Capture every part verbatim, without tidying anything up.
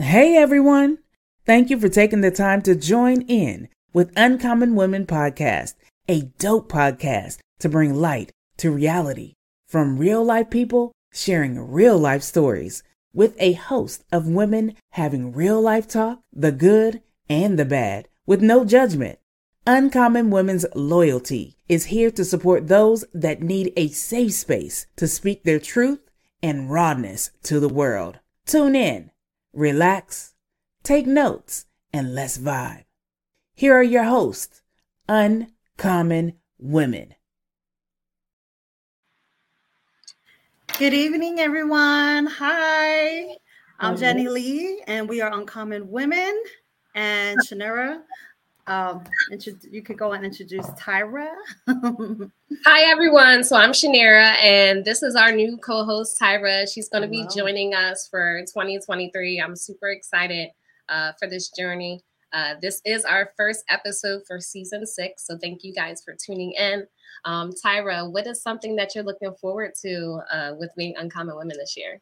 Hey everyone! Thank you for taking the time to join in with Uncommon Women Podcast, a dope podcast to bring light to reality from real life people sharing real life stories with a host of women having real life talk, the good and the bad, with no judgment. Uncommon Women's Loyalty is here to support those that need a safe space to speak their truth and rawness to the world. Tune in. Relax, take notes, and let's vibe. Here are your hosts, Uncommon Women. Good evening, everyone. Hi, I'm Jenny Lee, and we are Uncommon Women. And Shanira, um, you could go and introduce Tyra. Hi, everyone. So I'm Shanira, and this is our new co-host, Tyra. She's going to be joining us for twenty twenty-three. I'm super excited uh, for this journey. Uh, this is our first episode for season six. So thank you guys for tuning in. Um, Tyra, what is something that you're looking forward to uh, with being Uncommon Women this year?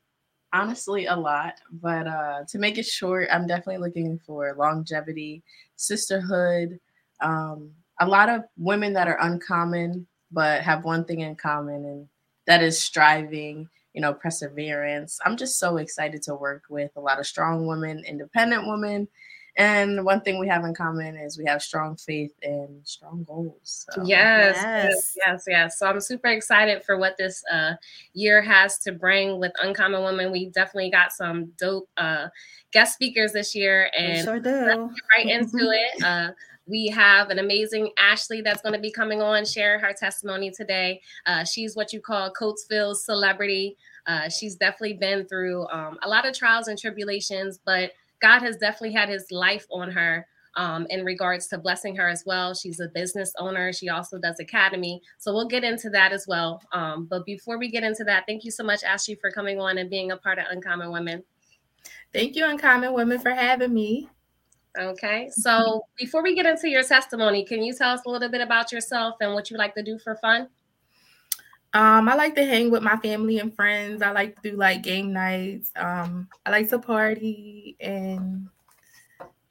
Honestly, a lot. But uh, to make it short, I'm definitely looking for longevity, sisterhood, um, a lot of women that are uncommon but have one thing in common, and that is striving, you know, perseverance. I'm just so excited to work with a lot of strong women, independent women. And one thing we have in common is we have strong faith and strong goals. So. Yes, yes, yes, yes. So I'm super excited for what this uh, year has to bring with Uncommon Women. We definitely got some dope uh, guest speakers this year. And we sure do. Let's get right into it. Uh, We have an amazing Ashley that's going to be coming on, sharing her testimony today. Uh, she's what you call Coatesville's celebrity. Uh, she's definitely been through um, a lot of trials and tribulations, but God has definitely had his life on her um, in regards to blessing her as well. She's a business owner. She also does academy. So we'll get into that as well. Um, but before we get into that, thank you so much, Ashley, for coming on and being a part of Uncommon Women. Thank you, Uncommon Women, for having me. Okay, so before we get into your testimony, can you tell us a little bit about yourself and what you like to do for fun? Um, I like to hang with my family and friends. I like to do like game nights. Um, I like to party, and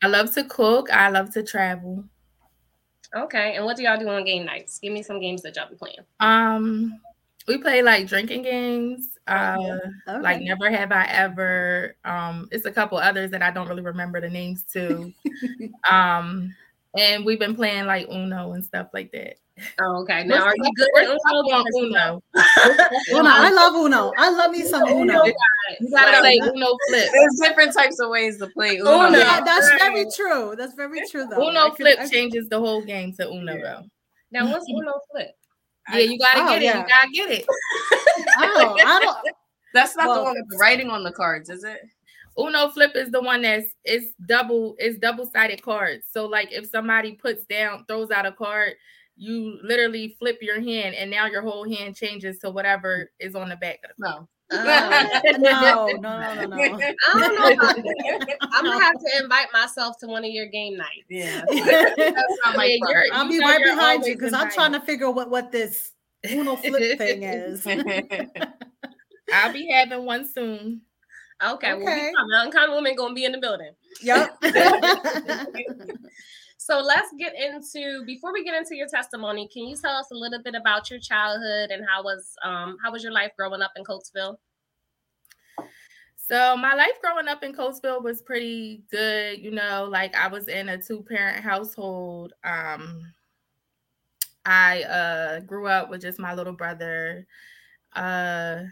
I love to cook. I love to travel. Okay, and what do y'all do on game nights? Give me some games that y'all be playing. Um, we play like drinking games. Uh, okay. Like Never Have I Ever. Um, it's a couple others that I don't really remember the names to. um, and we've been playing like Uno and stuff like that. Oh, okay. Now, are you good at Uno? Uno. Uno. I love Uno. I love me some Uno. Uno. You gotta play Uno flip. There's different types of ways to play Uno. Uno. Yeah, that's right. Very true. That's very true, though. Uno I flip could, changes the whole game to Uno, yeah. Though. Now, what's Uno flip? Yeah, you gotta oh, get it. Yeah. You gotta get it. Oh, I don't. That's not well, the one with the writing on the cards, is it? Uno flip is the one that's it's double. It's double-sided cards. So, like, if somebody puts down, throws out a card, you literally flip your hand, and now your whole hand changes to whatever is on the back of the card. No. Oh, no, no, no, no, no. I don't know about that. I'm gonna have to invite myself to one of your game nights. Yeah, I'll be you right behind you because I'm trying to figure out what, what this Uno flip thing is. I'll be having one soon. Okay, okay. Well, we Uncommon Women gonna be in the building. Yep. So let's get into, before we get into your testimony, can you tell us a little bit about your childhood and how was um, how was your life growing up in Coatesville? So my life growing up in Coatesville was pretty good. You know, like I was in a two-parent household. Um, I uh, grew up with just my little brother. Uh,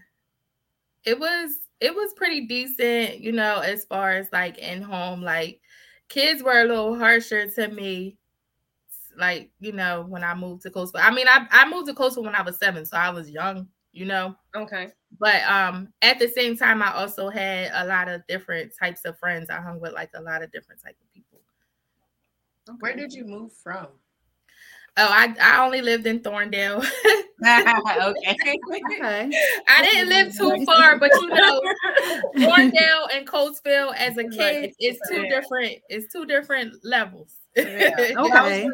it was it was pretty decent, you know, as far as like in home, like kids were a little harsher to me, like, you know, when I moved to Coatesville. I mean, I, I moved to Coatesville when I was seven, so I was young, you know? Okay. But um, at the same time, I also had a lot of different types of friends. I hung with, like, a lot of different types of people. Okay. Where did you move from? Oh, I, I only lived in Thorndale. Okay. Okay. I didn't live too far, but you know, Thorndale and Coatesville as a kid is two different. It's two different levels. Yeah. Okay.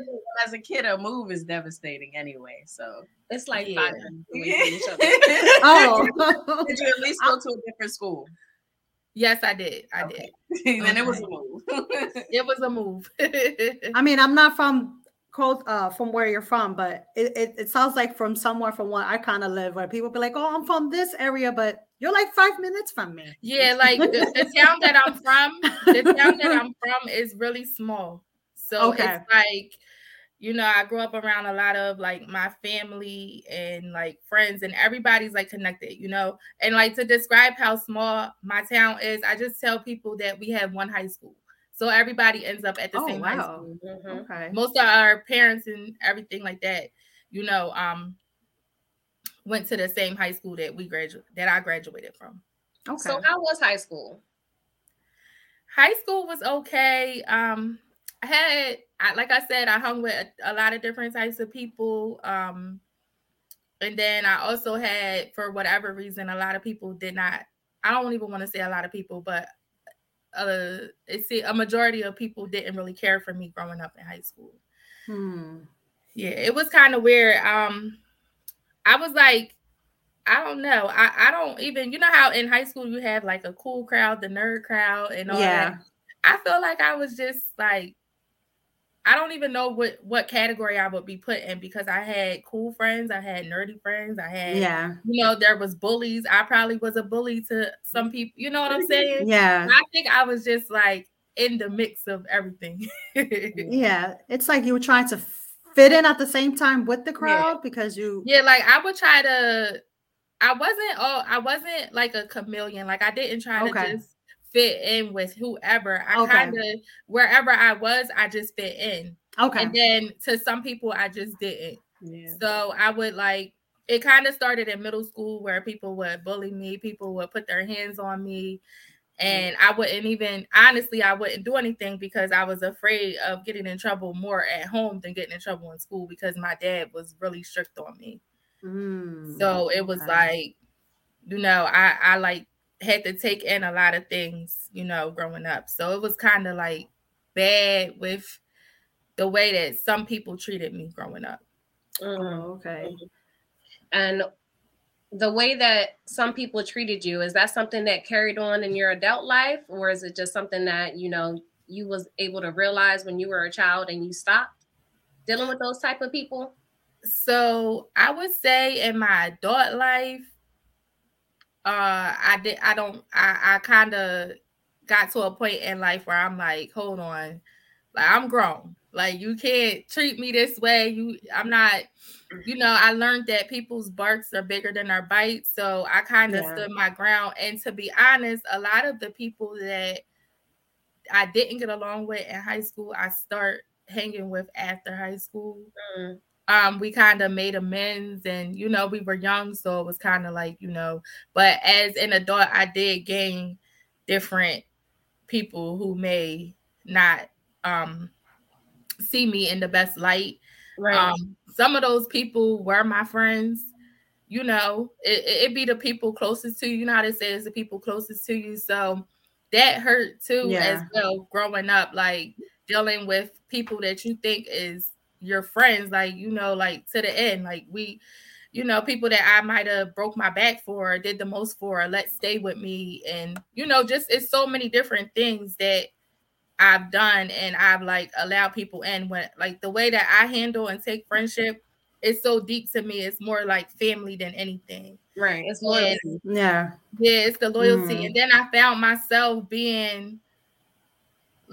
As a kid, a move is devastating anyway. So it's like yeah. five minutes away from each other. Oh, did you at least go to a different school? Yes, I did. I okay. did. Then okay. it was a move. It was a move. I mean, I'm not from Coat, uh, from where you're from, but it, it, it sounds like from somewhere from where I kind of live, where people be like, "Oh, I'm from this area," but you're like five minutes from me. Yeah, like the, the town that I'm from, the town that I'm from is really small. So okay. it's like, you know, I grew up around a lot of like my family and like friends, and everybody's like connected, you know. And like to describe how small my town is, I just tell people that we have one high school. So everybody ends up at the oh, same wow. high school. Mm-hmm. Okay. Most of our parents and everything like that, you know, um, went to the same high school that we graduated, that I graduated from. Okay. So how was high school? High school was okay. Um, I had, I, like I said, I hung with a, a lot of different types of people. Um, and then I also had, for whatever reason, a lot of people did not, I don't even want to say a lot of people, but Uh, see, a majority of people didn't really care for me growing up in high school. Hmm. Yeah, it was kind of weird. Um, I was like, I don't know. I, I don't even, you know how in high school you have like a cool crowd, the nerd crowd and all yeah. that. I feel like I was just like, I don't even know what, what category I would be put in, because I had cool friends, I had nerdy friends, I had, yeah. you know, there was bullies. I probably was a bully to some people. You know what I'm saying? Yeah. I think I was just like in the mix of everything. Yeah. It's like you were trying to fit in at the same time with the crowd yeah. because you. Yeah. Like I would try to, I wasn't, oh, I wasn't like a chameleon. Like I didn't try okay. to just fit in with whoever. I okay. kind of, wherever I was, I just fit in. Okay. And then to some people, I just didn't. Yeah. So I would like, it kind of started in middle school where people would bully me. People would put their hands on me. And I wouldn't even, honestly, I wouldn't do anything because I was afraid of getting in trouble more at home than getting in trouble in school, because my dad was really strict on me. Mm, so it was okay. like, you know, I, I like, had to take in a lot of things, you know, growing up. So it was kind of like bad with the way that some people treated me growing up. Oh, okay. And the way that some people treated you, is that something that carried on in your adult life? Or is it just something that, you know, you was able to realize when you were a child and you stopped dealing with those type of people? So I would say in my adult life, Uh, I did. I don't. I, I kind of got to a point in life where I'm like, hold on, like I'm grown. Like you can't treat me this way. You, I'm not. You know, I learned that people's barks are bigger than their bites. So I kind of yeah. stood my ground. And to be honest, a lot of the people that I didn't get along with in high school, I start hanging with after high school. Mm-hmm. Um, we kind of made amends, and, you know, we were young, so it was kind of like, you know, but as an adult, I did gain different people who may not um, see me in the best light. Right. Um, some of those people were my friends. You know, it, it, it be the people closest to you. You know how they say it's the people closest to you. So that hurt, too, yeah. as well, growing up, like dealing with people that you think is your friends, like, you know, like to the end, like we, you know, people that I might have broke my back for or did the most for or let stay with me. And, you know, just it's so many different things that I've done, and I've like allowed people in. When like the way that I handle and take friendship is so deep to me. It's more like family than anything. Right. It's loyalty. And, yeah. Yeah, it's the loyalty. Mm. And then I found myself being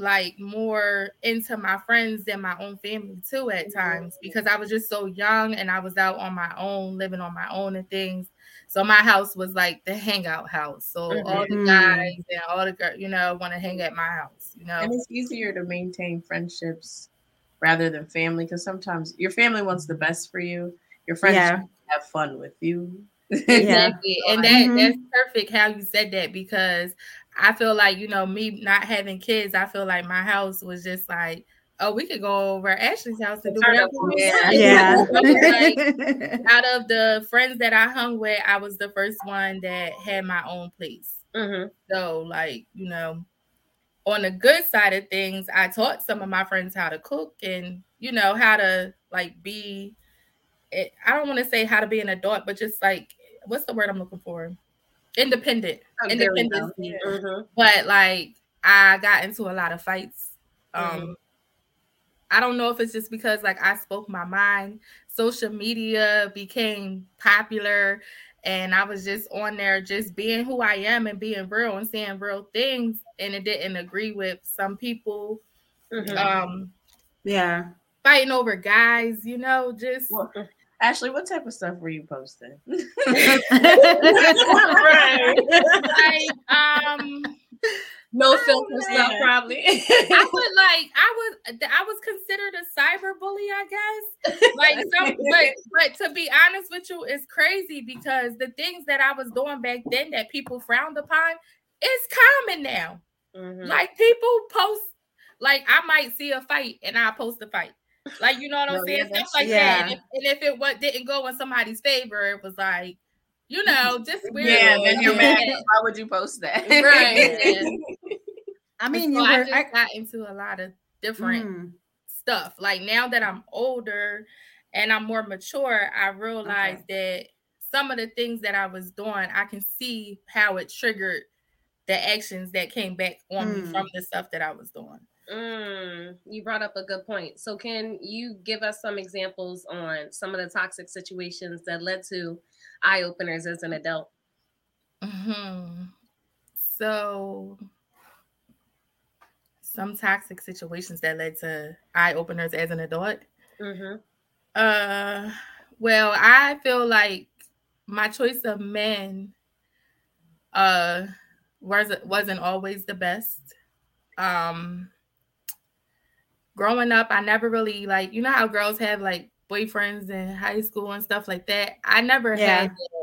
like more into my friends than my own family too at times, because I was just so young and I was out on my own, living on my own and things. So my house was like the hangout house. So mm-hmm. all the guys and all the girls, you know, want to hang at my house, you know. And it's easier to maintain friendships rather than family, because sometimes your family wants the best for you. Your friends yeah. have fun with you. Exactly. Yeah. And that mm-hmm. that's perfect how you said that, because I feel like, you know, me not having kids, I feel like my house was just like, oh, we could go over Ashley's house and do whatever. Yeah. yeah. Like, out of the friends that I hung with, I was the first one that had my own place. Mm-hmm. So, like, you know, on the good side of things, I taught some of my friends how to cook and, you know, how to, like, be, I don't want to say how to be an adult, but just, like, what's the word I'm looking for? Independent. Oh, independent. Yeah. Mm-hmm. But like I got into a lot of fights. Um, mm-hmm. I don't know if it's just because like I spoke my mind. Social media became popular and I was just on there just being who I am and being real and saying real things, and it didn't agree with some people. Mm-hmm. Um, yeah. Fighting over guys, you know, just... Well, Ashley, what type of stuff were you posting? Right. Like, um... No filter stuff, probably. I would like, I would, I was considered a cyber bully, I guess. Like, so, but, but to be honest with you, it's crazy because the things that I was doing back then that people frowned upon, it's common now. Mm-hmm. Like, people post, like, I might see a fight and I post a fight. Like, you know what I'm no, saying? Yeah, stuff like yeah. that. And if, and if it what didn't go in somebody's favor, it was like, you know, just weird. Yeah, then you're mad. Why would you post that? Right. I mean, so you were, I just I, got into a lot of different mm. stuff. Like now that I'm older and I'm more mature, I realized okay. that some of the things that I was doing, I can see how it triggered the actions that came back on mm. me from the stuff that I was doing. Mm, you brought up a good point. So can you give us some examples on some of the toxic situations that led to eye-openers as an adult? Mm-hmm. So some toxic situations that led to eye-openers as an adult. Mm-hmm. Uh, well, I feel like my choice of men uh, was, wasn't always the best. Um, growing up, I never really, like, you know how girls have, like, boyfriends in high school and stuff like that. I never yeah. had that.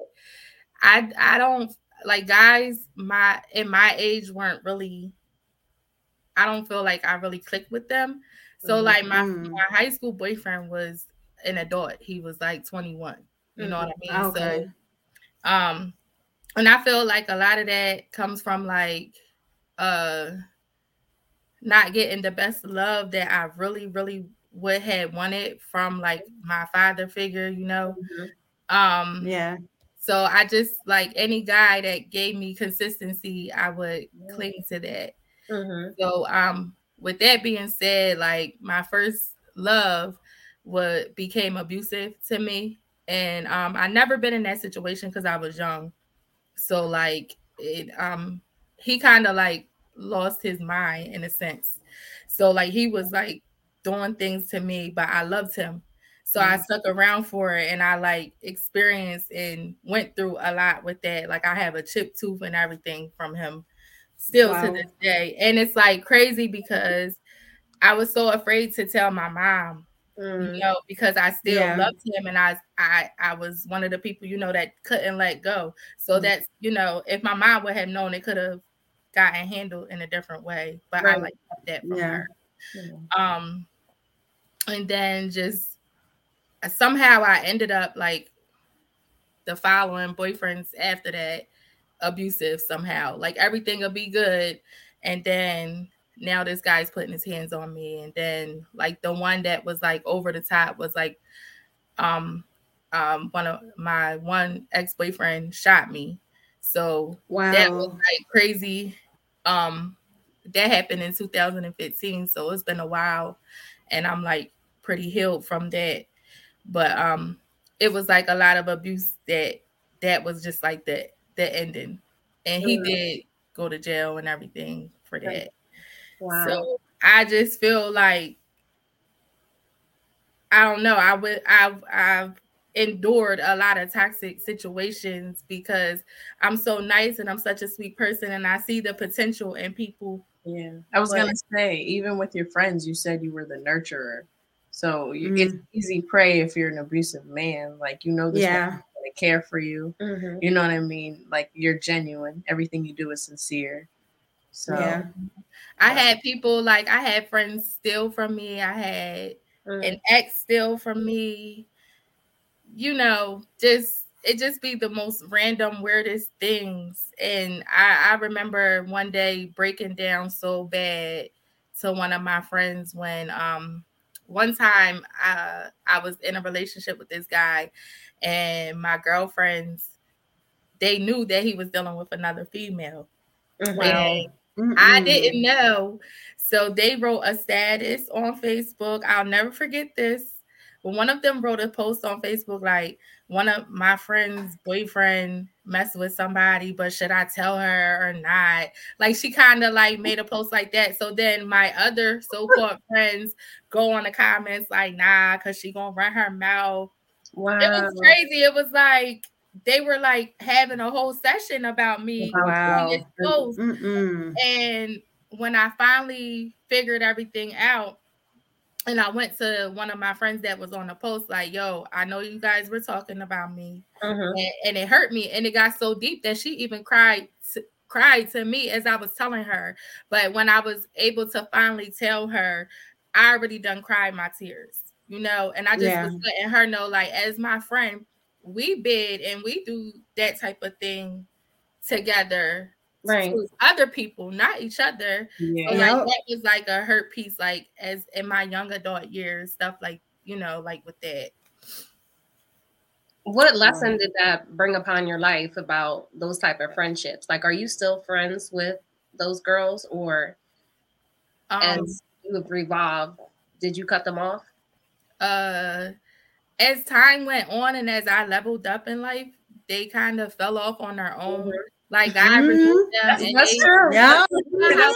I I don't like guys my in my age weren't really, I don't feel like I really clicked with them. So mm-hmm. like my, my high school boyfriend was an adult. He was like twenty-one. You mm-hmm. know what I mean? Okay. So um and I feel like a lot of that comes from like uh not getting the best love that I really, really would have wanted from like my father figure, you know. Mm-hmm. Um yeah. So I just like any guy that gave me consistency, I would mm-hmm. cling to that. Mm-hmm. So um with that being said, like my first love was became abusive to me. And um I never been in that situation because I was young. So like it um he kind of like lost his mind in a sense. So like he was like doing things to me, but I loved him. So mm-hmm. I stuck around for it and I like experienced and went through a lot with that. Like I have a chipped tooth and everything from him still wow. to this day. And it's like crazy because I was so afraid to tell my mom, mm-hmm. you know, because I still yeah. loved him and I, I I was one of the people, you know, that couldn't let go. So mm-hmm. that's, you know, if my mom would have known, it could have gotten handled in a different way. But right. I like that from yeah. her. Mm-hmm. Um, And then just somehow I ended up like the following boyfriends after that abusive somehow. Like everything will be good. And then now this guy's putting his hands on me. And then like the one that was like over the top was like um, um one of my one ex-boyfriend shot me. So wow. that was like crazy. Um, that happened in two thousand fifteen. So it's been a while. And I'm like pretty healed from that. But um, it was like a lot of abuse that that was just like the, the ending. And he mm-hmm. did go to jail and everything for that. Wow. So I just feel like, I don't know, I would, I've, I've endured a lot of toxic situations because I'm so nice and I'm such a sweet person and I see the potential in people. Yeah, I was but, gonna say, even with your friends, you said you were the nurturer, so you, mm-hmm. it's easy prey if you're an abusive man. Like you know, this yeah, gonna care for you. Mm-hmm. You know what I mean? Like you're genuine. Everything you do is sincere. So yeah. I had people like I had friends steal from me. I had mm-hmm. an ex steal from me. You know, just. It just be the most random, weirdest things. And I, I remember one day breaking down so bad to one of my friends when um, one time I, I was in a relationship with this guy and my girlfriend's they knew that he was dealing with another female. Mm-hmm. And mm-hmm. I didn't know. So they wrote a status on Facebook. I'll never forget this. When one of them wrote a post on Facebook, like, one of my friend's boyfriend messed with somebody, but should I tell her or not? Like, she kind of like made a post like that. So then my other so-called friends go on the comments like, nah, because she gonna run her mouth. Wow. It was crazy. It was like, they were like having a whole session about me. Wow. Doing this post. Mm-mm. And when I finally figured everything out, and I went to one of my friends that was on the post, like, yo, I know you guys were talking about me. Mm-hmm. And, and it hurt me. And it got so deep that she even cried to, cried to me as I was telling her. But when I was able to finally tell her, I already done cried my tears, you know? And I just yeah. was letting her know, like, as my friend, we bid and we do that type of thing together. Right. To other people, not each other. Yeah. So, like, that was like a hurt piece, like, as in my young adult years, stuff like, you know, like with that. What lesson um, did that bring upon your life about those type of friendships? Like, are you still friends with those girls, or um, as you have revolved, did you cut them off? Uh, as time went on and as I leveled up in life, they kind of fell off on their own. Mm-hmm. Like, God mm-hmm. resisted them. That's, that's true. Yeah. Yeah.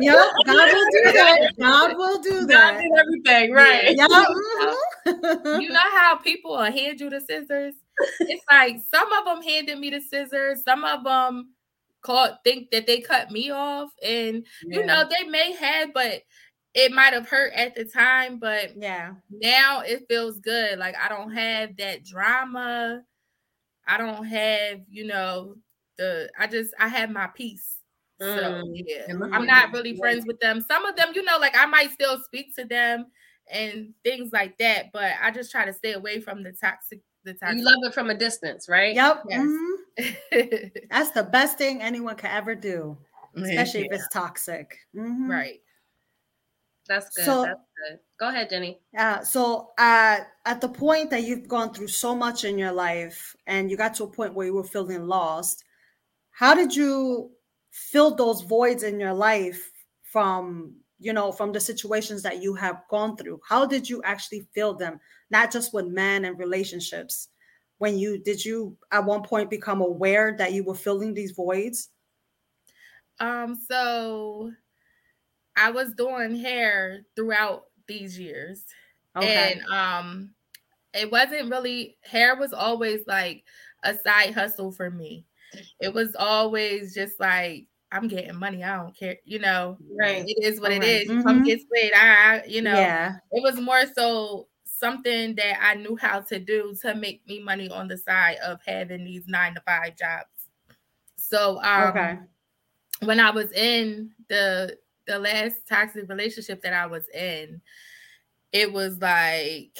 Yeah. God will do that. God will do that. God did everything, right? Yeah. Mm-hmm. You know how people will hand you the scissors? It's like, some of them handed me the scissors. Some of them called, think that they cut me off. And, yeah. you know, they may have, but it might have hurt at the time. But yeah, now it feels good. Like, I don't have that drama. I don't have, you know, the, I just, I have my peace. So, yeah, I'm not really friends with them. Some of them, you know, like, I might still speak to them and things like that, but I just try to stay away from the toxic, the toxic. You love it from a distance, right? Yep. Yes. Mm-hmm. That's the best thing anyone could ever do, especially yeah. if it's toxic. Mm-hmm. Right. That's good. So, That's good. Go ahead, Jenny. Uh, so uh, at the point that you've gone through so much in your life and you got to a point where you were feeling lost, how did you fill those voids in your life from, you know, from the situations that you have gone through? How did you actually fill them? Not just with men and relationships. When you, did you at one point become aware that you were filling these voids? Um. So... I was doing hair throughout these years. Okay. And um, it wasn't really, hair was always like a side hustle for me. It was always just like, I'm getting money. I don't care. You know, right. It is what All it right. is. Mm-hmm. Come get slayed. I, you know, yeah. It was more so something that I knew how to do to make me money on the side of having these nine to five jobs. So um, okay. when I was in the, the last toxic relationship that I was in, it was like,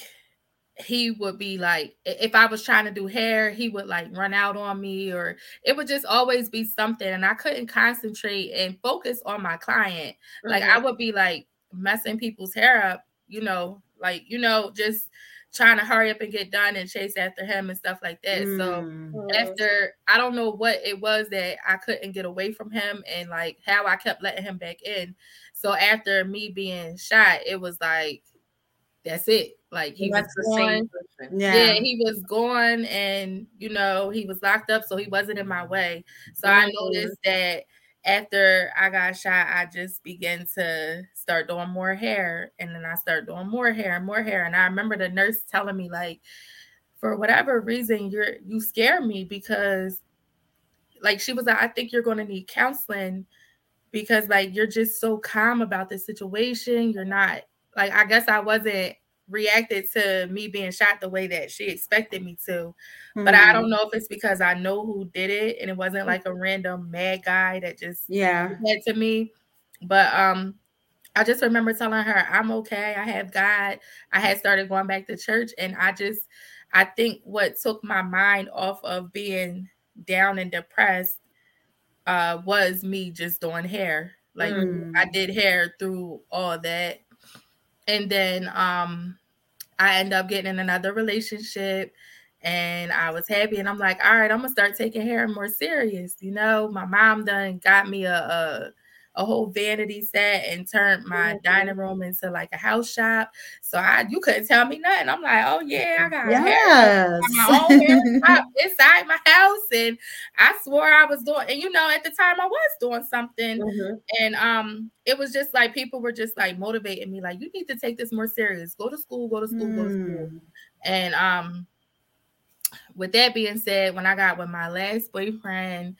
he would be like, if I was trying to do hair, he would like run out on me, or it would just always be something. And I couldn't concentrate and focus on my client. Mm-hmm. Like, I would be like messing people's hair up, you know, like, you know, just trying to hurry up and get done and chase after him and stuff like that. Mm. So after, I don't know what it was that I couldn't get away from him and like how I kept letting him back in. So after me being shot, it was like, that's it. Like, he that's was gone. Yeah. yeah, he was gone, and, you know, he was locked up, so he wasn't in my way. So mm. I noticed that after I got shot, I just began to start doing more hair. And then I started doing more hair and more hair. And I remember the nurse telling me, like, for whatever reason, you're you scare me, because, like, she was like, I think you're going to need counseling, because, like, you're just so calm about this situation. You're not, like, I guess I wasn't reacted to me being shot the way that she expected me to. Mm-hmm. But I don't know if it's because I know who did it, and it wasn't like a random mad guy that just yeah said to me. But um I just remember telling her, I'm okay, I have God. I had started going back to church, and I just I think what took my mind off of being down and depressed uh was me just doing hair. Like, mm. I did hair through all that. And then um, I ended up getting in another relationship, And I was happy, and I'm like, all right, I'm gonna start taking hair more serious. You know, my mom done got me a a, a whole vanity set and turned my mm-hmm. dining room into like a house shop. So I, you couldn't tell me nothing. I'm like, oh yeah, I got yes. hair, my own hair shop inside my house, and I swore I was doing. And you know, at the time, I was doing something, mm-hmm. and um, it was just like people were just like motivating me, like you need to take this more serious. Go to school, go to school, mm. go to school, and um. With that being said, when I got with my last boyfriend,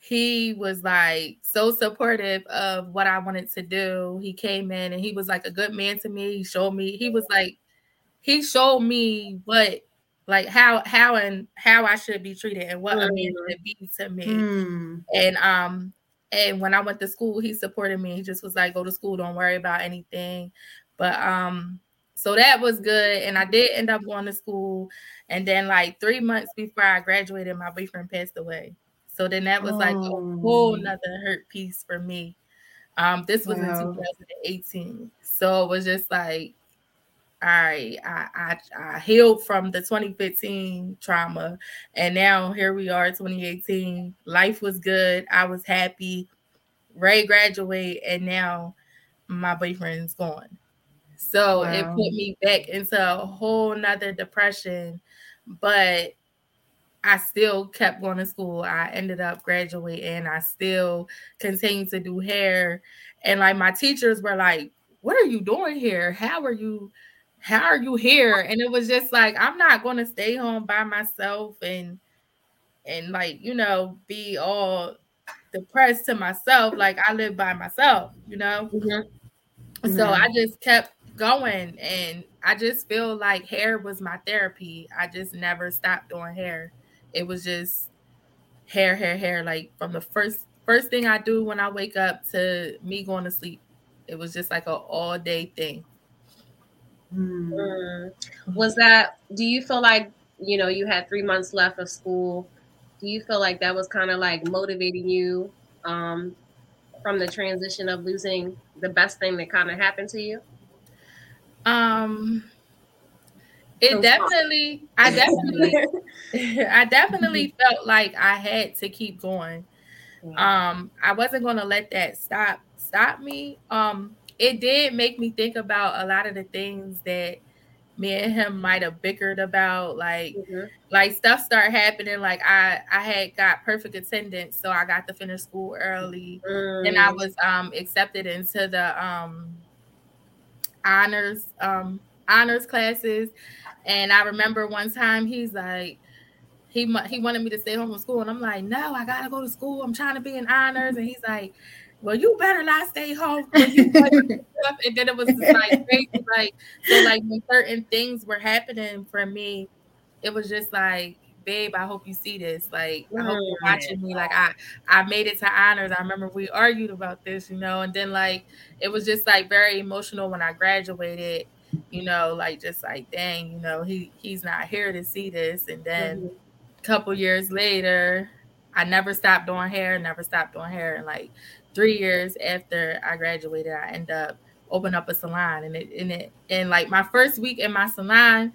he was like so supportive of what I wanted to do. He came in and he was like a good man to me. He showed me, he was like, he showed me what, like how, how and how I should be treated and what mm. a man should be to me. Mm. And, um, and when I went to school, he supported me. He just was like, go to school, don't worry about anything. But, um, So that was good. And I did end up going to school. And then like three months before I graduated, my boyfriend passed away. So then that was like oh. a whole nother hurt piece for me. Um, this was wow. in two thousand eighteen. So it was just like, all right, I, I, I healed from the twenty fifteen trauma. And now here we are, twenty eighteen. Life was good. I was happy. Ray graduated. And now my boyfriend's gone. So wow. it put me back into a whole nother depression, but I still kept going to school. I ended up graduating. I still continued to do hair. And like my teachers were like, what are you doing here? How are you, how are you here? And it was just like, I'm not going to stay home by myself and, and like, you know, be all depressed to myself. Like I live by myself, you know? Mm-hmm. So mm-hmm. I just kept going, and I just feel like hair was my therapy. I just never stopped doing hair. It was just hair, hair, hair. Like from the first first thing I do when I wake up to me going to sleep, it was just like an all day thing. Mm. Was that, do you feel like, you know, you had three months left of school. Do you feel like that was kind of like motivating you um, from the transition of losing the best thing that kind of happened to you? Um, it definitely, I definitely, I definitely felt like I had to keep going. Um, I wasn't going to let that stop, stop me. Um, it did make me think about a lot of the things that me and him might've bickered about, like, mm-hmm. like stuff started happening. Like I, I had got perfect attendance. So I got to finish school early mm. and I was, um, accepted into the, um, honors, um, honors classes. And I remember one time he's like, he, he wanted me to stay home from school. And I'm like, no, I gotta go to school. I'm trying to be in honors. And he's like, well, you better not stay home. You and then it was just like crazy. Like, so like when certain things were happening for me, it was just like, babe, I hope you see this. Like, I hope you're watching me. Like, I, I made it to honors. I remember we argued about this, you know, and then like, it was just like very emotional when I graduated, you know, like just like, dang, you know, he, he's not here to see this. And then mm-hmm. a couple years later, I never stopped doing hair, never stopped doing hair. And like, Three years after I graduated, I end up opening up a salon, and it and it and like my first week in my salon,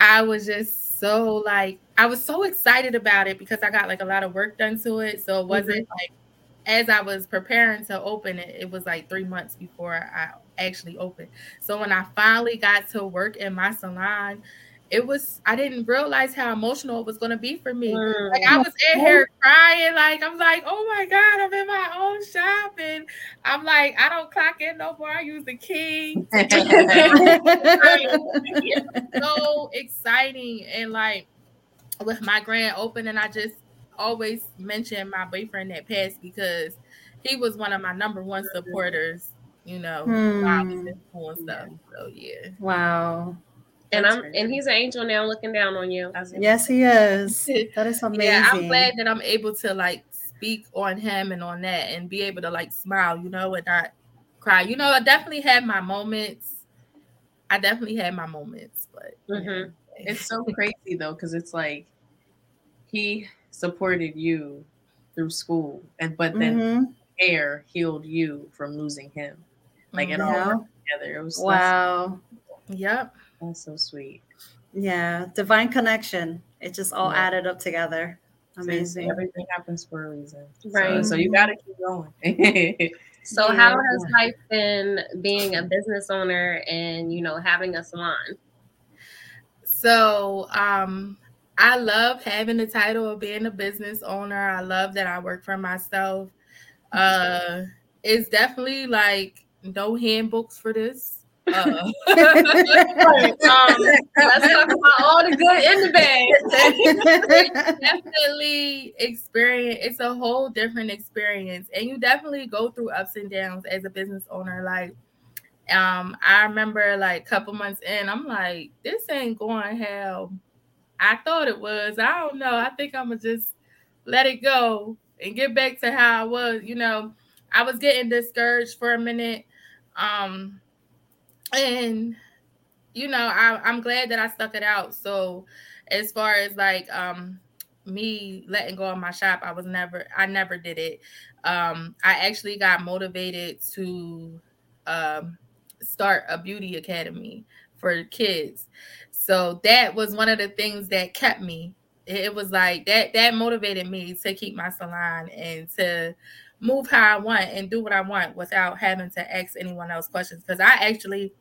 I was just so like I was so excited about it because I got like a lot of work done to it. So it wasn't mm-hmm. like as I was preparing to open it, it was like three months before I actually opened. So when I finally got to work in my salon, it was, I didn't realize how emotional it was going to be for me. Like I was in here crying. Like, I'm like, oh my God, I'm in my own shop. And I'm like, I don't clock in no more. I use the key. It was so exciting. And like with my grand opening, I just always mention my boyfriend that passed because he was one of my number one supporters, you know, hmm. while I was in school and stuff. So yeah. Wow. And I'm and he's an angel now looking down on you. Yes, he is. That is amazing. Yeah, I'm glad that I'm able to like speak on him and on that and be able to like smile, you know, and not cry. You know, I definitely had my moments. I definitely had my moments, but mm-hmm. it's so crazy though, because it's like he supported you through school, and but then mm-hmm. hair healed you from losing him. Like it yeah. all worked together. It was wow. Yep. That's so sweet. Yeah, divine connection. It just all yeah. added up together. Amazing. So everything happens for a reason. Right. So, so you got to keep going. So yeah. How has life been being a business owner and, you know, having a salon? So um, I love having the title of being a business owner. I love that I work for myself. Uh, it's definitely like no handbooks for this. Uh-oh. um, let's talk about all the good and the bad. Definitely experience. It's a whole different experience, and you definitely go through ups and downs as a business owner. Like, um, I remember like a couple months in, I'm like, this ain't going how I thought it was. I don't know. I think I'm gonna just let it go and get back to how I was. You know, I was getting discouraged for a minute. Um. And, you know, I, I'm glad that I stuck it out. So as far as like um, me letting go of my shop, I was never I never did it. Um, I actually got motivated to um, start a beauty academy for kids. So that was one of the things that kept me. It was like that that motivated me to keep my salon and to move how I want and do what I want without having to ask anyone else questions. Because I actually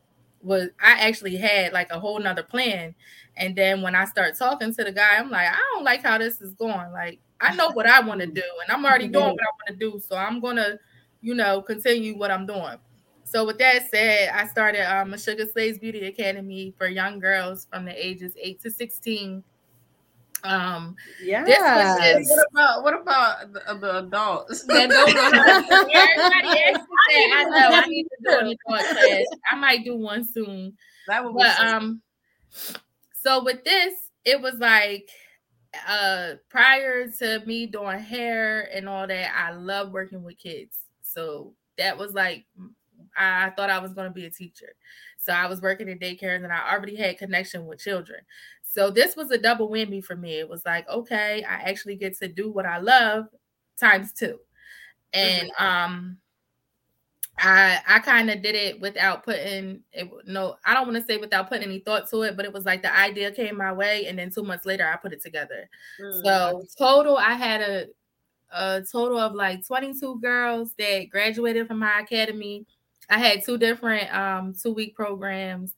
was, I actually had like a whole nother plan. And then when I start talking to the guy, I'm like, I don't like how this is going. Like, I know what I want to do and I'm already doing what I want to do. So I'm going to, you know, continue what I'm doing. So with that said, I started um, a Shika Slayz Beauty Academy for young girls from the ages eight to sixteen. Um, yeah. This what about what about the, the adults? That don't know how to do. Everybody asks that. I know I need to do a podcast. I might do one soon. That would be but, um. So with this, it was like uh prior to me doing hair and all that, I love working with kids. So that was like I thought I was going to be a teacher. So I was working in daycares and I already had connection with children. So this was a double whammy for me. It was like, okay, I actually get to do what I love times two. And mm-hmm. um, I I kind of did it without putting, it, no, I don't want to say without putting any thought to it, but it was like the idea came my way. And then two months later, I put it together. Mm-hmm. So total, I had a, a total of like twenty-two girls that graduated from my academy. I had two different um, two-week programs.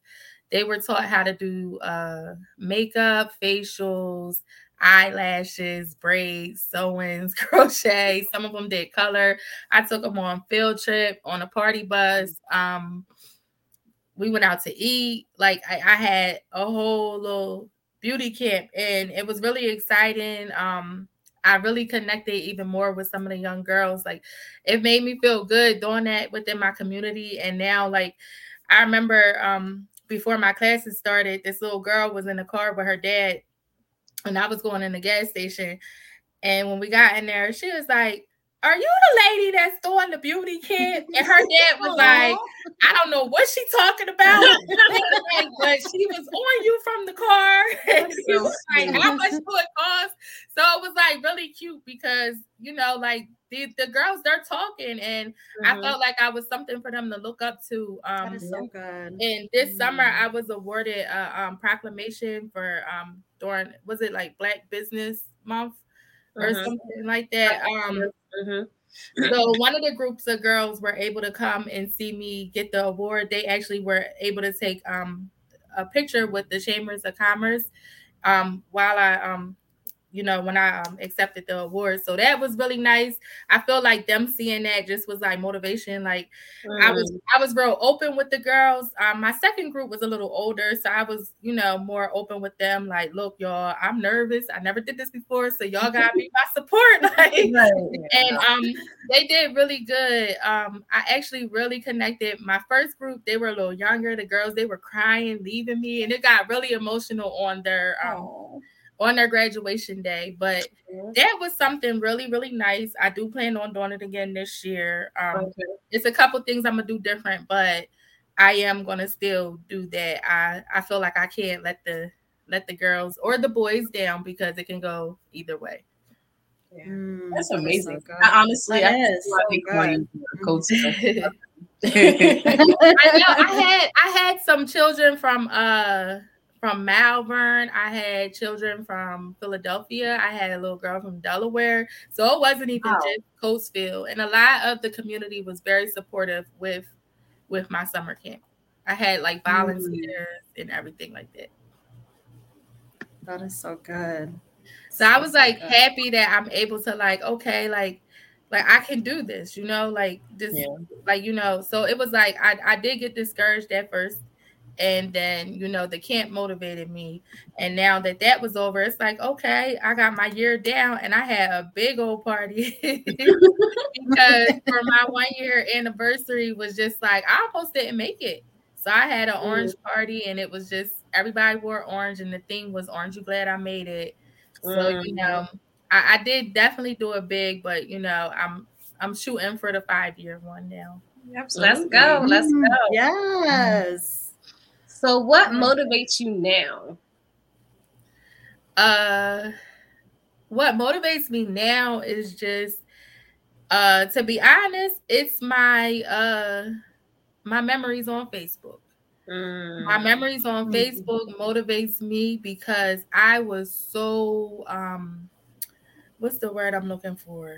They were taught how to do uh, makeup, facials, eyelashes, braids, sewings, crochet. Some of them did color. I took them on a field trip, on a party bus. Um, we went out to eat. Like I, I had a whole little beauty camp, and it was really exciting. Um, I really connected even more with some of the young girls. Like it made me feel good doing that within my community. And now, like I remember. Um, Before my classes started, this little girl was in the car with her dad, and I was going in the gas station. And when we got in there, she was like, "Are you the lady that's doing the beauty camp?" And her dad was like, "I don't know what she's talking about," but she was on you from the car. And she was like, "How much do it cost?" So it was like really cute because you know, like the, the girls they're talking, and mm-hmm. I felt like I was something for them to look up to. Um, that is so good. And this mm-hmm. summer, I was awarded a um, proclamation for um during was it like Black Business Month or mm-hmm. something like that. Um. Mm-hmm. So one of the groups of girls were able to come and see me get the award. They actually were able to take um, a picture with the Chambers of Commerce um, while I, um, you know, when I um, accepted the award. So that was really nice. I feel like them seeing that just was like motivation. Like mm. I was, I was real open with the girls. Um, my second group was a little older, so I was, you know, more open with them. Like, look, y'all, I'm nervous. I never did this before, so y'all gotta be my support. Like, right. And um, they did really good. Um, I actually really connected. My first group, they were a little younger. The girls, they were crying, leaving me, and it got really emotional on their um. Aww. on their graduation day, but that was something really, really nice. I do plan on doing it again this year. Um, okay. It's a couple things I'm going to do different, but I am going to still do that. I, I feel like I can't let the let the girls or the boys down because it can go either way. Yeah. Mm, that's amazing. So I, honestly, that I so think one coach. I know I had I had some children from uh from Malvern. I had children from Philadelphia. I had a little girl from Delaware. So it wasn't even wow. just Coatesville. And a lot of the community was very supportive with with my summer camp. I had like volunteers mm. and everything like that. That is so good. So I was like so happy that I'm able to like, okay, like, like I can do this, you know, like this, yeah. like, you know, so it was like, I, I did get discouraged at first and then, you know, the camp motivated me. And now that that was over, it's like, okay, I got my year down and I had a big old party because for my one year anniversary was just like, I almost didn't make it. So I had an orange party and it was just, everybody wore orange and the theme was orange. You glad I made it. So, you know, I, I did definitely do it big, but, you know, I'm I'm shooting for the five-year one now. Yep. Let's go. Mm-hmm. Let's go. Yes. So what motivates you now? Uh, what motivates me now is just, uh, to be honest, it's my uh, my memories on Facebook. Mm. My memories on Facebook mm-hmm. motivates me because I was so, um, what's the word I'm looking for?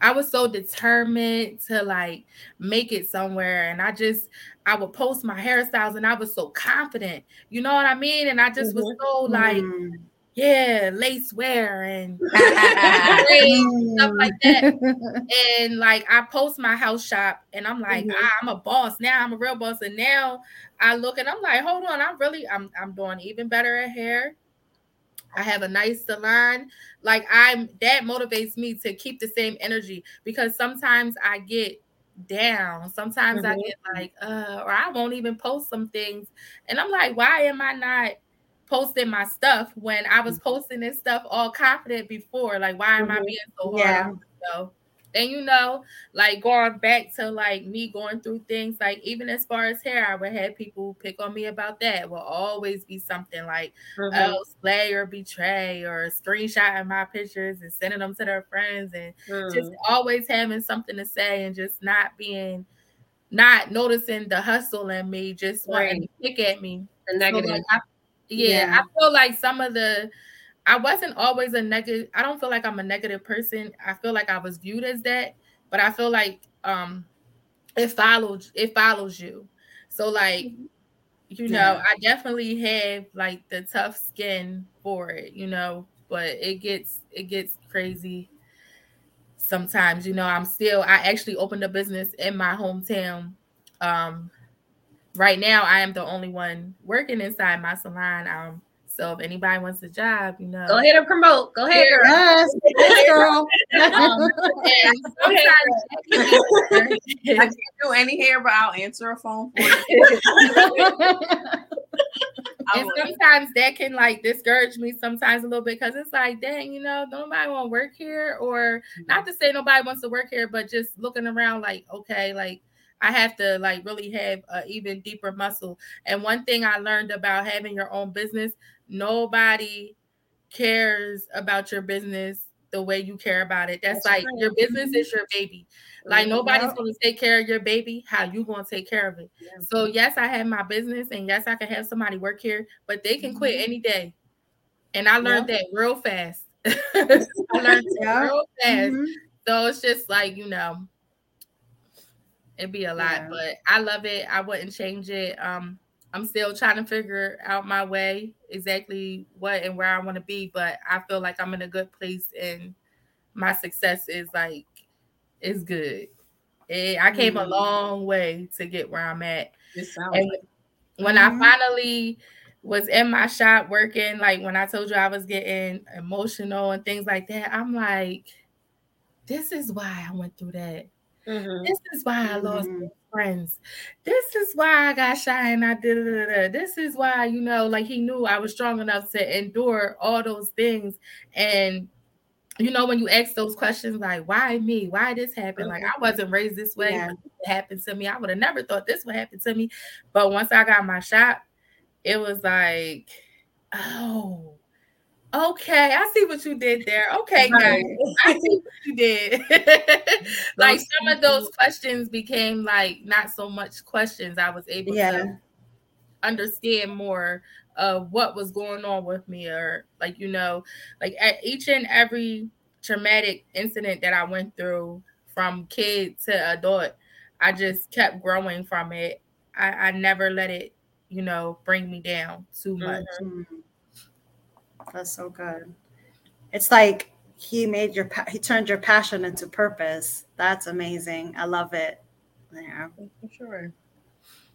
I was so determined to like make it somewhere. And I just, I would post my hairstyles and I was so confident, you know what I mean? And I just mm-hmm. was so like, mm. yeah, lace wear and stuff like that. And like, I post my house shop and I'm like, mm-hmm. ah, I'm a boss now. I'm a real boss. And now I look and I'm like, hold on. I'm really, I'm, I'm doing even better at hair. I have a nice salon. Like I'm, that motivates me to keep the same energy because sometimes I get down. Sometimes mm-hmm. I get like, uh, or I won't even post some things. And I'm like, why am I not posting my stuff when I was posting this stuff all confident before? Like, why am I being so hard? Yeah. So, and you know, like going back to like me going through things, like even as far as hair, I would have people pick on me about that. It will always be something like, mm-hmm. oh, slay or betray or screenshotting my pictures and sending them to their friends and mm. just always having something to say and just not being, not noticing the hustle in me, just wanting right. to pick at me. The negative. So, like, I, Yeah, yeah, I feel like some of the, I wasn't always a negative, I don't feel like I'm a negative person. I feel like I was viewed as that, but I feel like um, it followed, it follows you. So like, you know, yeah. I definitely have like the tough skin for it, you know, but it gets, it gets crazy sometimes, you know. I'm still, I actually opened a business in my hometown. Um, Right now, I am the only one working inside my salon. Um, so if anybody wants a job, you know, go ahead and promote. Go ahead, yes, girl. um, I can't do any hair, but I'll answer a phone for you. And sometimes that can like discourage me sometimes a little bit because it's like, dang, you know, nobody want to work here, or not to say nobody wants to work here, but just looking around like, okay, like. I have to like really have an even deeper muscle. And one thing I learned about having your own business, nobody cares about your business the way you care about it. That's, That's like right. your business is your baby. Like nobody's yeah. going to take care of your baby. How you going to take care of it? Yeah. So yes, I have my business and yes, I can have somebody work here, but they can mm-hmm. quit any day. And I learned yeah. that real fast. I learned that yeah. real fast. Mm-hmm. So it's just like, you know, it'd be a lot, yeah. but I love it. I wouldn't change it. Um, I'm still trying to figure out my way, exactly what and where I want to be, but I feel like I'm in a good place and my success is like, it's good. It, I came mm-hmm. a long way to get where I'm at. And when mm-hmm. I finally was in my shop working, like when I told you I was getting emotional and things like that, I'm like, this is why I went through that. Mm-hmm. This is why I lost mm-hmm. friends. This is why I got shy and I did it. This is why, you know, like he knew I was strong enough to endure all those things. And, you know, when you ask those questions, like, why me? Why this happened? Like, I wasn't raised this way. Yeah. It happened to me. I would have never thought this would happen to me. But once I got my shop, it was like, oh, okay, I see what you did there. Okay, guys, I see what you did. Like some of those questions became like not so much questions. I was able yeah. to understand more of what was going on with me, or like, you know, like at each and every traumatic incident that I went through from kid to adult, I just kept growing from it. I, I never let it, you know, bring me down too much. Mm-hmm. That's so good. It's like he made your, he turned your passion into purpose. That's amazing. I love it. Yeah, for sure.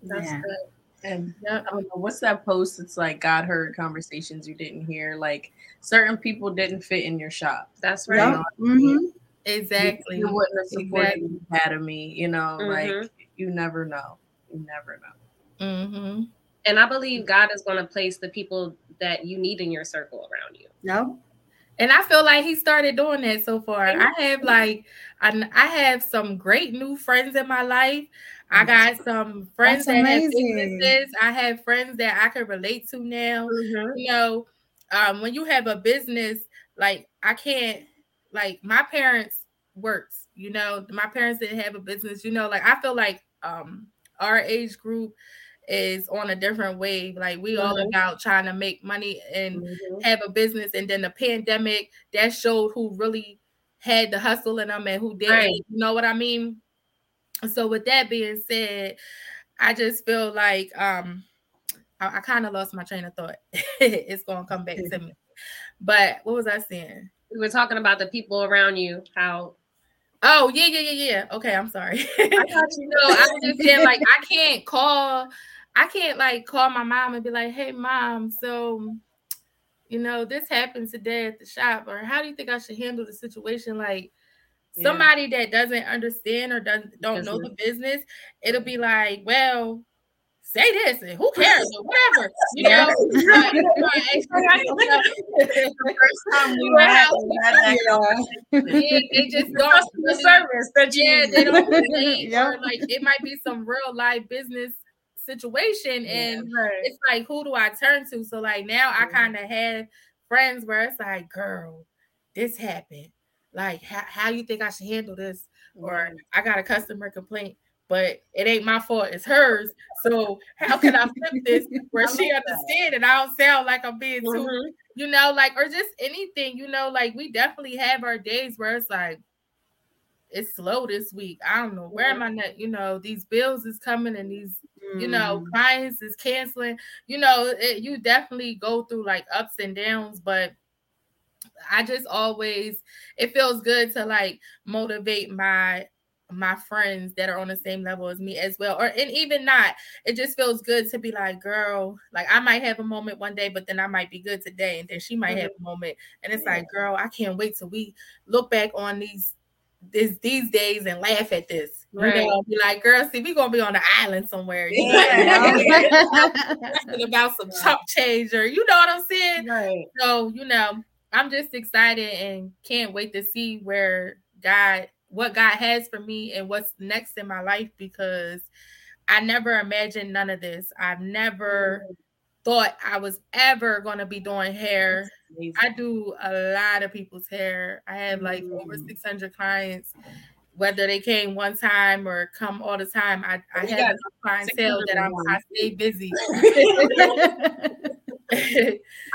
That's yeah. good. And I don't know, what's that post? It's like God heard conversations you didn't hear. Like certain people didn't fit in your shop. That's right. Yep. Mm-hmm. Exactly. You wouldn't have supported exactly. the academy. You know, mm-hmm. like you never know. You never know. Mm-hmm. And I believe God is going to place the people that you need in your circle around you. No. And I feel like he started doing that so far. I have like, I, I have some great new friends in my life. I got some friends That's that amazing. have businesses. I have friends that I can relate to now. Mm-hmm. You know, um, when you have a business, like I can't, like my parents worked, you know, my parents didn't have a business, you know, like I feel like um, our age group is on a different wave. Like we mm-hmm. all about trying to make money and mm-hmm. have a business. And then the pandemic that showed who really had the hustle in them and who didn't, right. you know what I mean? So with that being said, I just feel like um, I, I kind of lost my train of thought. It's going to come back to me. But what was I saying? We were talking about the people around you, how... Oh, yeah, yeah, yeah, yeah. Okay, I'm sorry. I thought you know, I was just saying, like, I can't call, I can't, like, call my mom and be like, hey, mom, so, you know, this happened today at the shop, or how do you think I should handle the situation? Like, yeah. somebody that doesn't understand or doesn't don't That's know right. the business, it'll be like, well, say this and who cares or whatever, you know. The first time we were out, they just don't the service that you yeah, they don't yeah. or like it might be some real life business situation, and yeah, right. it's like, who do I turn to? So like now yeah. I kind of have friends where it's like, girl, this happened. Like, how, how you think I should handle this? Or I got a customer complaint, but it ain't my fault, it's hers. So how can I flip this where she understands and I don't sound like I'm being mm-hmm. too, you know, like, or just anything, you know, like we definitely have our days where it's like, it's slow this week. I don't know, where am I not, you know, these bills is coming and these, mm. you know, clients is canceling, you know, it, you definitely go through like ups and downs, but I just always, it feels good to like motivate my my friends that are on the same level as me as well, or and even not, it just feels good to be like, girl, like I might have a moment one day, but then I might be good today, and then she might mm-hmm. have a moment, and it's yeah. like, girl, I can't wait till we look back on these this these days and laugh at this, right. you know, be like, girl, see, we gonna be on the island somewhere, you yeah. know? About some chump change, or you know what I'm saying, right. so you know, I'm just excited and can't wait to see where God what God has for me and what's next in my life, because I never imagined none of this. I've never mm-hmm. thought I was ever going to be doing hair. I do a lot of people's hair. I have like mm-hmm. over six hundred clients, whether they came one time or come all the time. I, I have a clientele that I'm, I stay busy.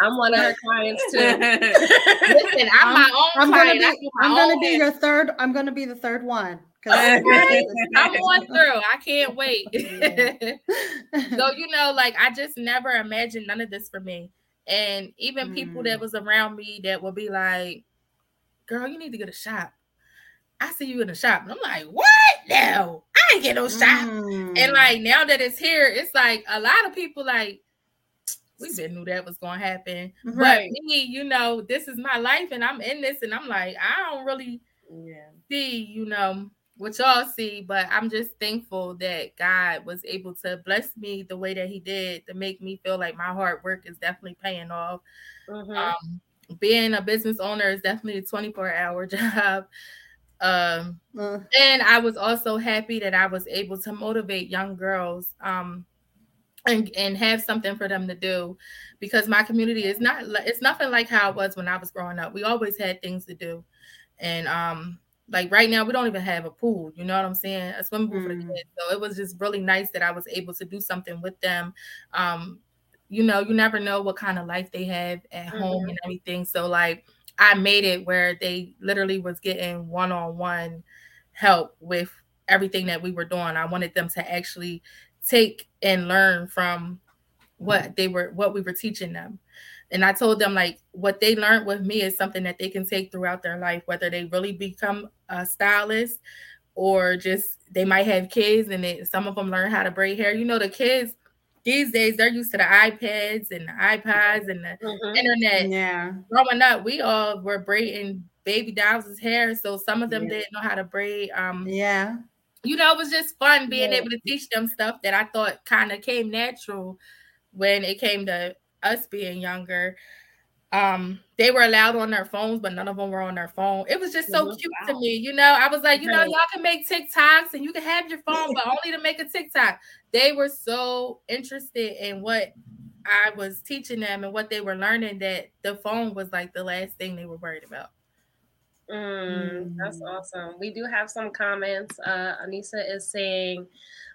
I'm one of her clients too. Listen, I'm, I'm my own I'm client. Gonna be, I'm gonna be your third. I'm gonna be the third one. Okay. I'm going through. I can't wait. So you know, like I just never imagined none of this for me. And even mm. people that was around me that would be like, "Girl, you need to get a shop. I see you in the shop." And I'm like, "What now? I ain't get no shop." Mm. And like now that it's here, it's like a lot of people like. We didn't knew that was going to happen. Right. But me, you know, this is my life and I'm in this and I'm like, I don't really yeah. see, you know, what y'all see, but I'm just thankful that God was able to bless me the way that he did to make me feel like my hard work is definitely paying off. Mm-hmm. Um, being a business owner is definitely a twenty-four hour job. Um, mm. And I was also happy that I was able to motivate young girls, um, And, and have something for them to do, because my community is not, it's nothing like how it was when I was growing up. We always had things to do. And um, Like right now, we don't even have a pool. You know what I'm saying? A swimming pool mm. for the kids. So it was just really nice that I was able to do something with them. Um, you know, you never know what kind of life they have at mm-hmm. home and everything. So like I made it where they literally was getting one-on-one help with everything that we were doing. I wanted them to actually take and learn from what they were, what we were teaching them. And I told them, like, what they learned with me is something that they can take throughout their life, whether they really become a stylist or just they might have kids and they, some of them learn how to braid hair. You know, the kids these days, they're used to the iPads and the iPods and the mm-hmm. internet. Yeah. Growing up, we all were braiding baby dolls' hair. So some of them yeah. didn't know how to braid. Um, yeah. You know, it was just fun being yeah. able to teach them stuff that I thought kind of came natural when it came to us being younger. Um, they were allowed on their phones, but none of them were on their phone. It was just so wow. cute to me. You know, I was like, you know, y'all can make TikToks and you can have your phone, but only to make a TikTok. They were so interested in what I was teaching them and what they were learning that the phone was like the last thing they were worried about. Mm, that's awesome. We do have some comments. Uh, Anissa is saying,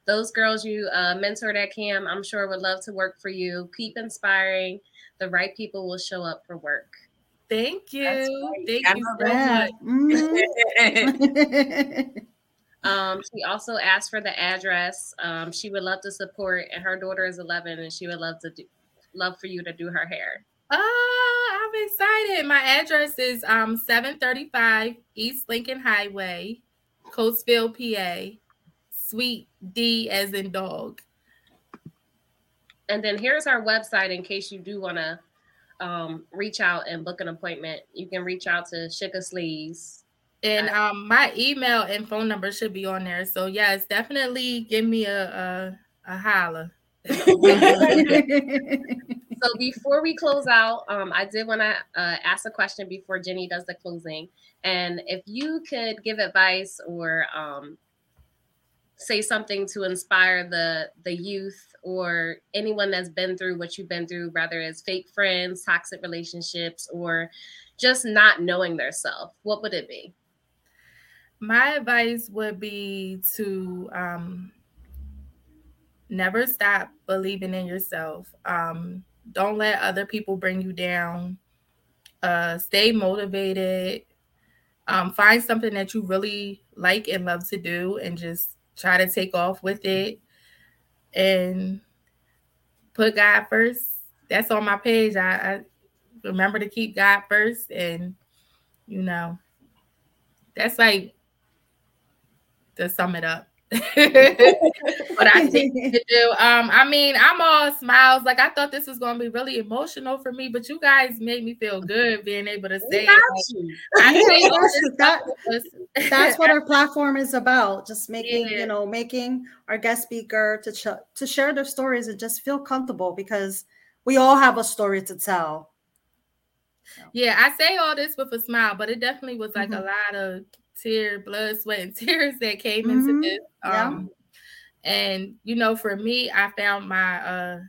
those girls you uh, mentored at CAM, I'm sure would love to work for you. Keep inspiring. The right people will show up for work. Thank you. Right. Thank I you so that. much. um, she also asked for the address. Um, she would love to support, and her daughter is eleven, and she would love to do, love for you to do her hair. Oh, I'm excited. My address is um seven thirty-five East Lincoln Highway, Coatesville, P A, Suite D as in dog. And then here's our website in case you do want to um, reach out and book an appointment. You can reach out to Shika Slayz. And um, my email and phone number should be on there. So, yes, definitely give me a, a, a holler. So before we close out, um, I did want to uh, ask a question before Jenny does the closing. And if you could give advice or um, say something to inspire the the youth or anyone that's been through what you've been through, whether it's fake friends, toxic relationships, or just not knowing their self, what would it be? My advice would be to um, never stop believing in yourself. Um, don't let other people bring you down. Uh, stay motivated. Um, find something that you really like and love to do and just try to take off with it. And put God first. That's on my page. I, I remember to keep God first. And, you know, that's like to sum it up. What I think to do. Um, I mean, I'm all smiles. Like I thought this was gonna be really emotional for me, but you guys made me feel good being able to say it. Like, yeah, that's, that, that's what our platform is about. Just making, yeah. you know, making our guest speaker to ch- to share their stories and just feel comfortable because we all have a story to tell. So. Yeah, I say all this with a smile, but it definitely was like mm-hmm. a lot of tear, blood, sweat, and tears that came mm-hmm. into this. Um, yeah. And, you know, for me, I found my uh,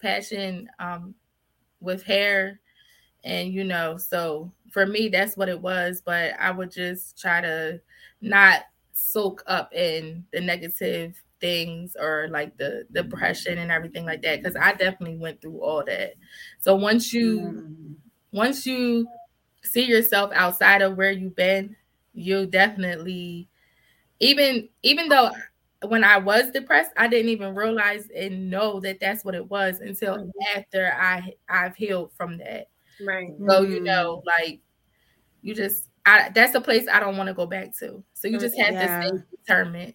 passion um, with hair. And, you know, so for me, that's what it was. But I would just try to not soak up in the negative things or like the, the depression and everything like that, because I definitely went through all that. So once you, mm-hmm. once you see yourself outside of where you've been, you definitely, even even though when I was depressed, I didn't even realize and know that that's what it was until mm-hmm. after I I've healed from that. Right. So you know, like you just, I, that's a place I don't want to go back to. So you just have yeah. to stay determined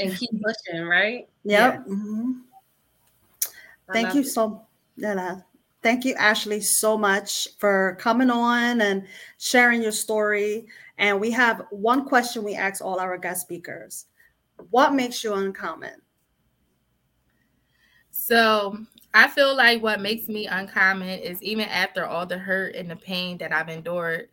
and keep pushing, right? Yep. Yeah. Mm-hmm. Thank you so much. Thank you, Ashley, so much for coming on and sharing your story. And we have one question we ask all our guest speakers. What makes you uncommon? So I feel like what makes me uncommon is even after all the hurt and the pain that I've endured,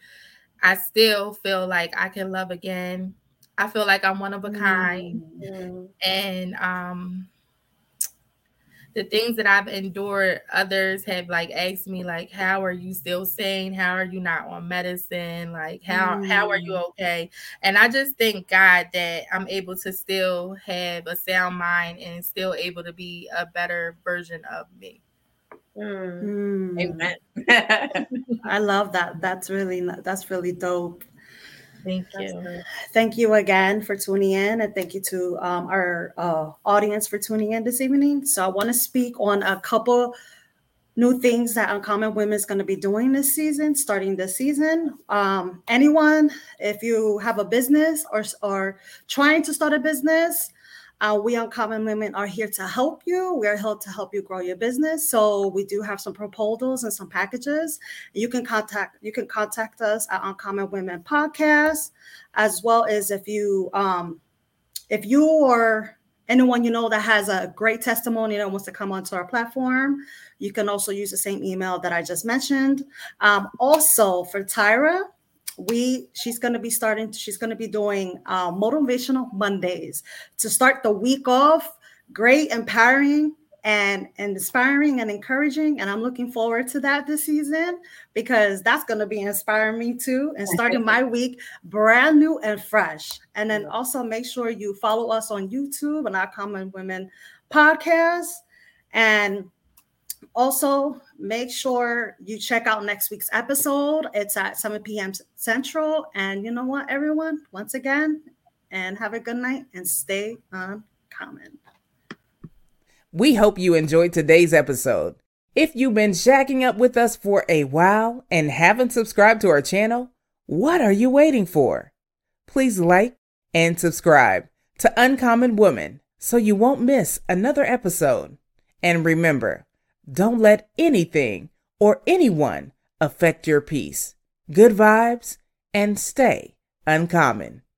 I still feel like I can love again. I feel like I'm one of a kind. Mm-hmm. And um, the things that I've endured, others have like asked me, like, how are you still sane? How are you not on medicine? Like, how, mm. how are you okay? And I just thank God that I'm able to still have a sound mind and still able to be a better version of me. Mm. Amen. I love that. That's really, that's really dope. Thank you. Thank you again for tuning in, and thank you to um, our uh, audience for tuning in this evening. So I want to speak on a couple new things that Uncommon Women is going to be doing this season, starting this season. Um, anyone, if you have a business or or trying to start a business, uh, we Uncommon Women are here to help you. We are here to help you grow your business. So we do have some proposals and some packages. You can contact you can contact us at Uncommon Women Podcast, as well as if you um, if you or anyone you know that has a great testimony that wants to come onto our platform, you can also use the same email that I just mentioned. Um, also for Tyra, We she's going to be starting. She's going to be doing uh, motivational Mondays to start the week off great, empowering, and, and inspiring and encouraging. And I'm looking forward to that this season, because that's going to be inspiring me too, and starting my week brand new and fresh. And then also make sure you follow us on YouTube and our Common Women Podcast, and also make sure you check out next week's episode. It's at seven p.m. Central. And you know what, everyone? Once again, and have a good night and stay uncommon. We hope you enjoyed today's episode. If you've been shacking up with us for a while and haven't subscribed to our channel, what are you waiting for? Please like and subscribe to Uncommon Women so you won't miss another episode. And remember, don't let anything or anyone affect your peace. Good vibes, and stay uncommon.